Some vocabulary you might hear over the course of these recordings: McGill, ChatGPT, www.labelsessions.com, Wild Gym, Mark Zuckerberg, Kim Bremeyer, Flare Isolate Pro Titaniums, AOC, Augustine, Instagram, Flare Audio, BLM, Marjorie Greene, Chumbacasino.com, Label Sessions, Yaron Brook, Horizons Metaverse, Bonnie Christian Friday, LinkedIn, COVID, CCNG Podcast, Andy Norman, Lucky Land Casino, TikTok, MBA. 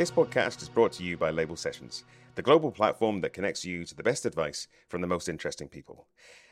This podcast is brought to you by Label Sessions, the global platform that connects you to the best advice from the most interesting people.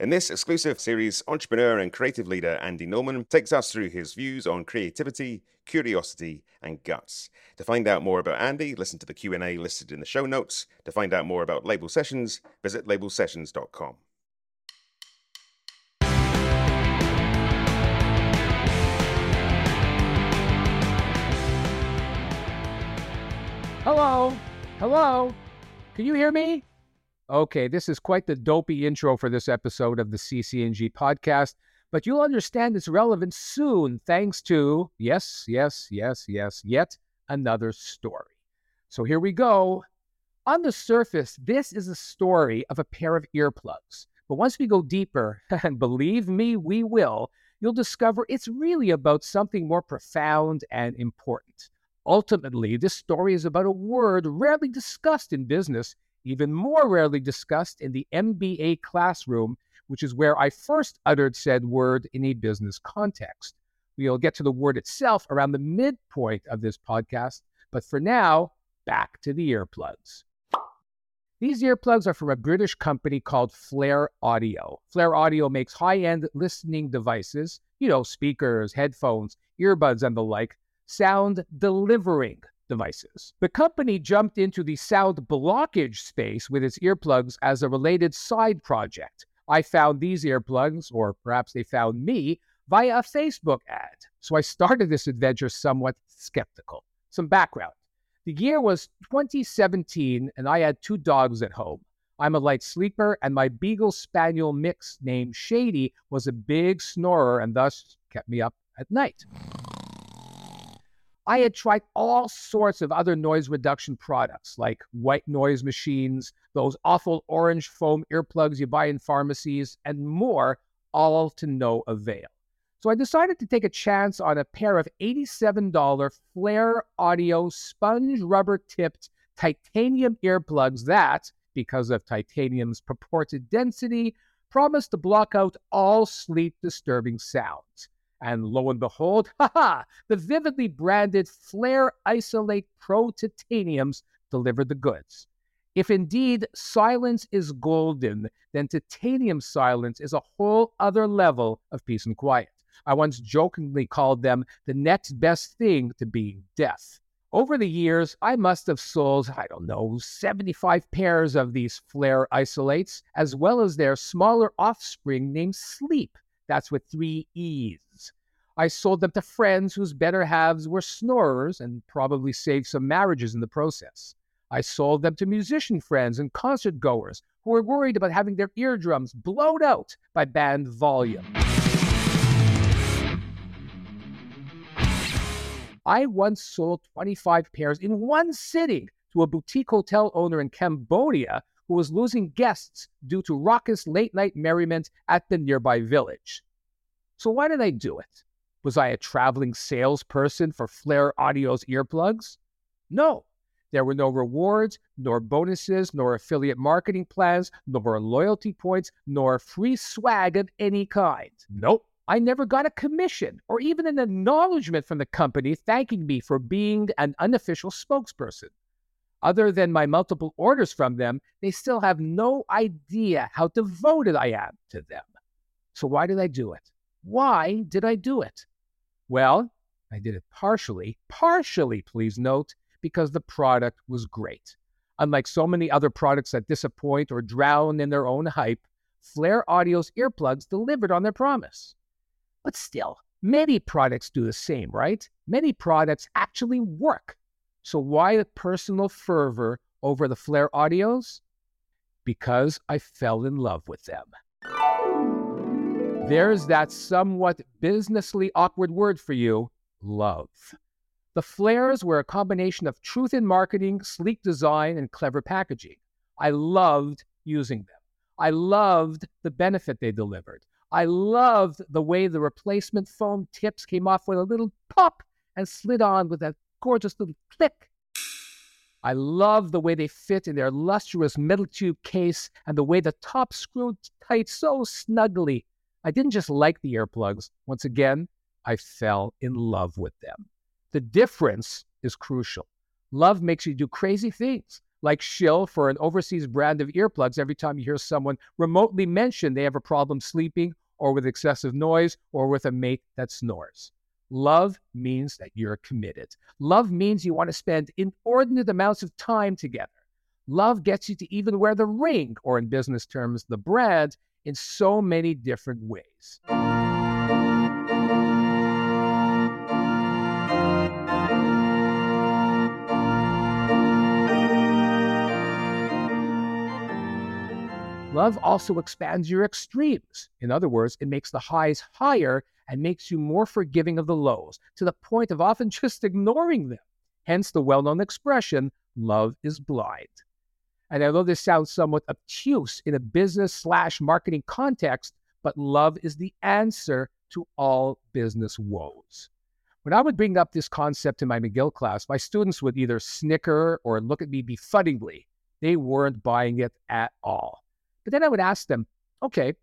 In this exclusive series, entrepreneur and creative leader Andy Norman takes us through his views on creativity, curiosity, and guts. To find out more about Andy, listen to the Q&A listed in the show notes. To find out more about Label Sessions, visit labelsessions.com. Hello? Can you hear me? Okay, this is quite the dopey intro for this episode of the CCNG podcast, but you'll understand its relevance soon thanks to, yes, yet another story. So here we go. On the surface, this is a story of a pair of earplugs. But once we go deeper, and believe me, we will, you'll discover it's really about something more profound and important. Ultimately, this story is about a word rarely discussed in business, even more rarely discussed in the MBA classroom, which is where I first uttered said word in a business context. We'll get to the word itself around the midpoint of this podcast, but for now, back to the earplugs. These earplugs are from a British company called Flare Audio. Flare Audio makes high-end listening devices, speakers, headphones, earbuds, and the like, sound delivering devices. The company jumped into the sound blockage space with its earplugs as a related side project. I found these earplugs, or perhaps they found me, via a Facebook ad. So I started this adventure somewhat skeptical. Some background. The year was 2017, and I had two dogs at home. I'm a light sleeper, and my Beagle Spaniel mix named Shady was a big snorer and thus kept me up at night. I had tried all sorts of other noise reduction products like white noise machines, those awful orange foam earplugs you buy in pharmacies, and more, all to no avail. So I decided to take a chance on a pair of $87 Flare Audio sponge rubber tipped titanium earplugs that, because of titanium's purported density, promised to block out all sleep disturbing sounds. And lo and behold, the vividly branded Flare Isolate Pro Titaniums delivered the goods. If indeed silence is golden, then titanium silence is a whole other level of peace and quiet. I once jokingly called them the next best thing to being deaf. Over the years, I must have sold, 75 pairs of these Flare Isolates, as well as their smaller offspring named Sleep. That's with three E's. I sold them to friends whose better halves were snorers and probably saved some marriages in the process. I sold them to musician friends and concert goers who were worried about having their eardrums blown out by band volume. I once sold 25 pairs in one sitting to a boutique hotel owner in Cambodia who was losing guests due to raucous late-night merriment at the nearby village. So why did I do it? Was I a traveling salesperson for Flare Audio's earplugs? No. There were no rewards, nor bonuses, nor affiliate marketing plans, nor loyalty points, nor free swag of any kind. Nope. I never got a commission or even an acknowledgement from the company thanking me for being an unofficial spokesperson. Other than my multiple orders from them, they still have no idea how devoted I am to them. So why did I do it? Why did I do it? Well, I did it partially, please note, because the product was great. Unlike so many other products that disappoint or drown in their own hype, Flare Audio's earplugs delivered on their promise. But still, many products do the same, right? Many products actually work. So why the personal fervor over the Flare Audios? Because I fell in love with them. There's that somewhat businessly awkward word for you, love. The Flares were a combination of truth in marketing, sleek design, and clever packaging. I loved using them. I loved the benefit they delivered. I loved the way the replacement foam tips came off with a little pop and slid on with a gorgeous little click. I love the way they fit in their lustrous metal tube case and the way the top screwed tight so snugly. I didn't just like the earplugs. Once again, I fell in love with them. The difference is crucial. Love makes you do crazy things, like shill for an overseas brand of earplugs every time you hear someone remotely mention they have a problem sleeping or with excessive noise or with a mate that snores. Love means that you're committed. Love means you want to spend inordinate amounts of time together. Love gets you to even wear the ring, or in business terms, the brand, in so many different ways. Love also expands your extremes. In other words, it makes the highs higher and makes you more forgiving of the lows, to the point of often just ignoring them. Hence the well-known expression, love is blind. And although this sounds somewhat obtuse in a business/marketing context, but love is the answer to all business woes. When I would bring up this concept in my McGill class, my students would either snicker or look at me befuddlingly. They weren't buying it at all. But then I would ask them, okay,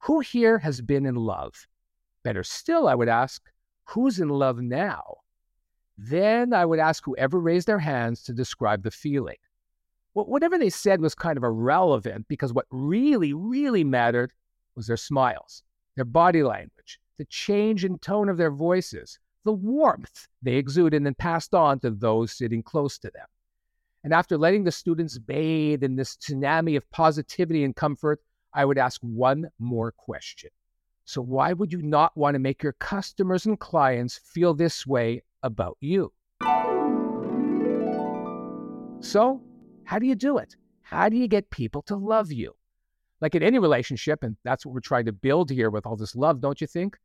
who here has been in love? Better still, I would ask, who's in love now? Then I would ask whoever raised their hands to describe the feeling. Well, whatever they said was kind of irrelevant, because what really, really mattered was their smiles, their body language, the change in tone of their voices, the warmth they exuded and then passed on to those sitting close to them. And after letting the students bathe in this tsunami of positivity and comfort, I would ask one more question. So why would you not want to make your customers and clients feel this way about you? So how do you do it? How do you get people to love you? Like in any relationship, and that's what we're trying to build here with all this love, don't you think?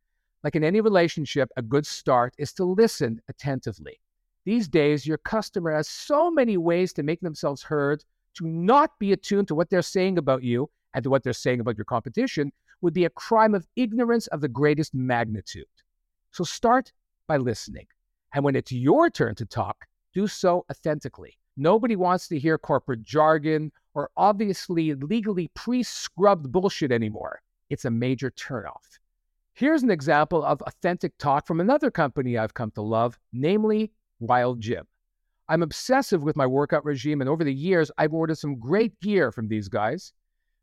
Like in any relationship, a good start is to listen attentively. These days, your customer has so many ways to make themselves heard. To not be attuned to what they're saying about you and to what they're saying about your competition would be a crime of ignorance of the greatest magnitude. So start by listening. And when it's your turn to talk, do so authentically. Nobody wants to hear corporate jargon or obviously legally pre-scrubbed bullshit anymore. It's a major turnoff. Here's an example of authentic talk from another company I've come to love, namely Wild Gym. I'm obsessive with my workout regime, and over the years, I've ordered some great gear from these guys.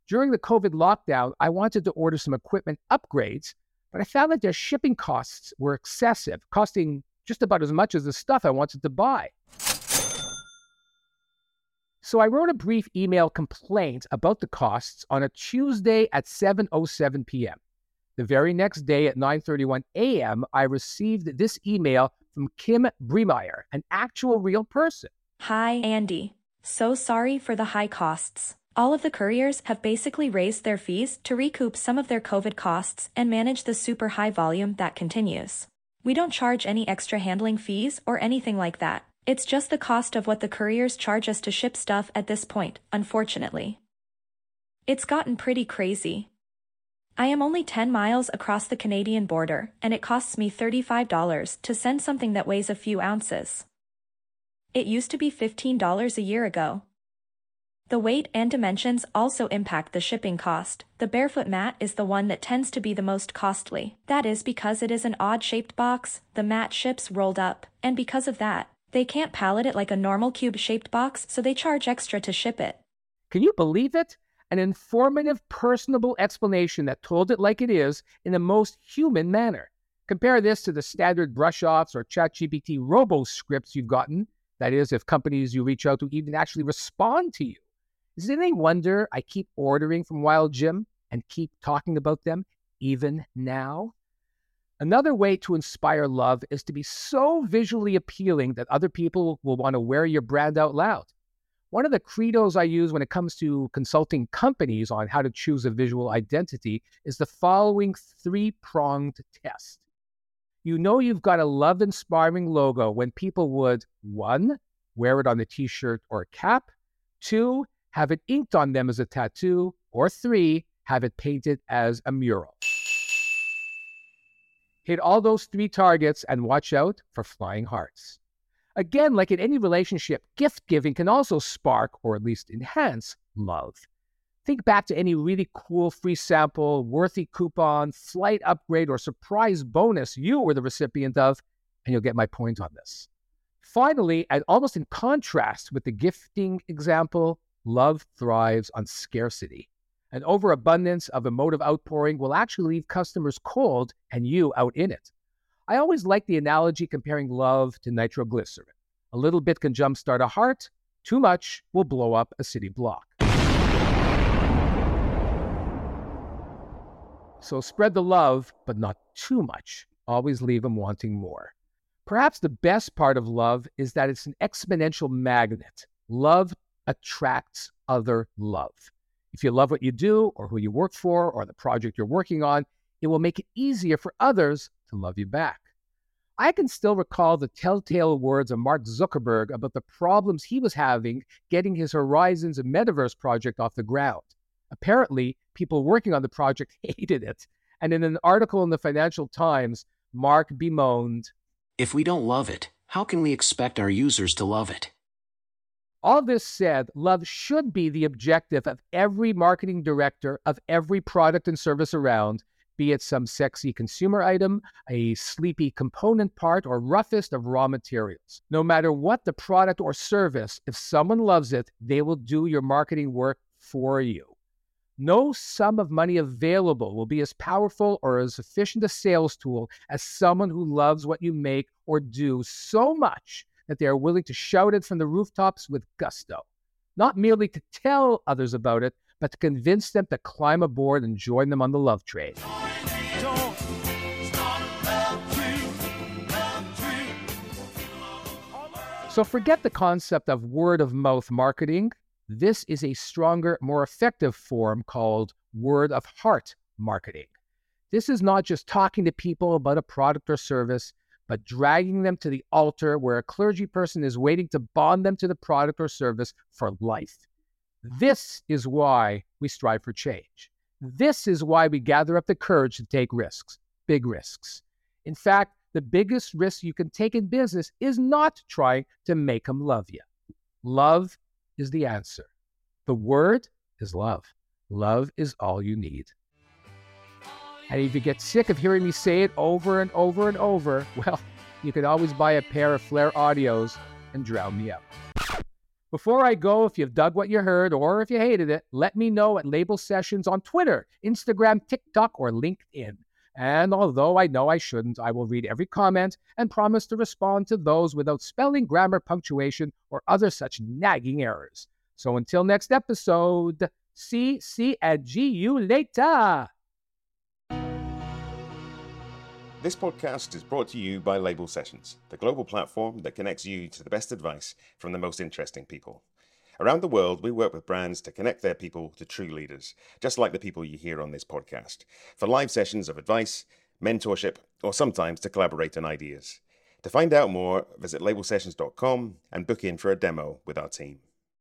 During the COVID lockdown, I wanted to order some equipment upgrades, but I found that their shipping costs were excessive, costing just about as much as the stuff I wanted to buy. So I wrote a brief email complaint about the costs on a Tuesday at 7:07 p.m. The very next day at 9:31 a.m., I received this email from Kim Bremeyer, an actual real person. Hi, Andy. So sorry for the high costs. All of the couriers have basically raised their fees to recoup some of their COVID costs and manage the super high volume that continues. We don't charge any extra handling fees or anything like that. It's just the cost of what the couriers charge us to ship stuff at this point, unfortunately. It's gotten pretty crazy. I am only 10 miles across the Canadian border, and it costs me $35 to send something that weighs a few ounces. It used to be $15 a year ago. The weight and dimensions also impact the shipping cost. The barefoot mat is the one that tends to be the most costly. That is because it is an odd-shaped box. The mat ships rolled up, and because of that, they can't pallet it like a normal cube-shaped box, so they charge extra to ship it. Can you believe it? An informative, personable explanation that told it like it is in the most human manner. Compare this to the standard brush-offs or ChatGPT robo-scripts you've gotten, that is, if companies you reach out to even actually respond to you. Is it any wonder I keep ordering from Wild Gym and keep talking about them even now? Another way to inspire love is to be so visually appealing that other people will want to wear your brand out loud. One of the credos I use when it comes to consulting companies on how to choose a visual identity is the following three-pronged test. You know you've got a love-inspiring logo when people would, 1, wear it on a t-shirt or cap, 2, have it inked on them as a tattoo, or 3, have it painted as a mural. Hit all those 3 targets and watch out for flying hearts. Again, like in any relationship, gift-giving can also spark, or at least enhance, love. Think back to any really cool free sample, worthy coupon, flight upgrade, or surprise bonus you were the recipient of, and you'll get my point on this. Finally, and almost in contrast with the gifting example, love thrives on scarcity. An overabundance of emotive outpouring will actually leave customers cold and you out in it. I always like the analogy comparing love to nitroglycerin. A little bit can jumpstart a heart. Too much will blow up a city block. So spread the love, but not too much. Always leave them wanting more. Perhaps the best part of love is that it's an exponential magnet. Love attracts other love. If you love what you do or who you work for or the project you're working on, it will make it easier for others to love you back. I can still recall the telltale words of Mark Zuckerberg about the problems he was having getting his Horizons Metaverse project off the ground. Apparently, people working on the project hated it. And in an article in the Financial Times, Mark bemoaned, "If we don't love it, how can we expect our users to love it?" All this said, love should be the objective of every marketing director of every product and service around, be it some sexy consumer item, a sleepy component part, or roughest of raw materials. No matter what the product or service, if someone loves it, they will do your marketing work for you. No sum of money available will be as powerful or as efficient a sales tool as someone who loves what you make or do so much that they are willing to shout it from the rooftops with gusto. Not merely to tell others about it, but to convince them to climb aboard and join them on the love train. So forget the concept of word-of-mouth marketing. This is a stronger, more effective form called word-of-heart marketing. This is not just talking to people about a product or service, but dragging them to the altar where a clergy person is waiting to bond them to the product or service for life. This is why we strive for change. This is why we gather up the courage to take risks, big risks. In fact, the biggest risk you can take in business is not trying to make them love you. Love is the answer. The word is love. Love is all you need. And if you get sick of hearing me say it over and over and over, well, you can always buy a pair of Flare Audios and drown me out. Before I go, if you've dug what you heard or if you hated it, let me know at Label Sessions on Twitter, Instagram, TikTok, or LinkedIn. And although I know I shouldn't, I will read every comment and promise to respond to those without spelling, grammar, punctuation, or other such nagging errors. So until next episode, CCNG you later. This podcast is brought to you by Label Sessions, the global platform that connects you to the best advice from the most interesting people. Around the world, we work with brands to connect their people to true leaders, just like the people you hear on this podcast, for live sessions of advice, mentorship, or sometimes to collaborate on ideas. To find out more, visit labelsessions.com and book in for a demo with our team.